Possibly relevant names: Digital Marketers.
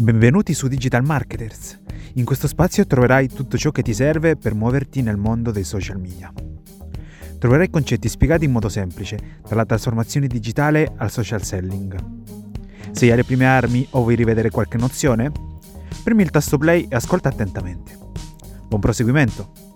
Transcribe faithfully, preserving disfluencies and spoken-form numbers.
Benvenuti su Digital Marketers. In questo spazio troverai tutto ciò che ti serve per muoverti nel mondo dei social media. Troverai concetti spiegati in modo semplice, dalla trasformazione digitale al social selling. Sei alle prime armi o vuoi rivedere qualche nozione? Premi il tasto play e ascolta attentamente. Buon proseguimento!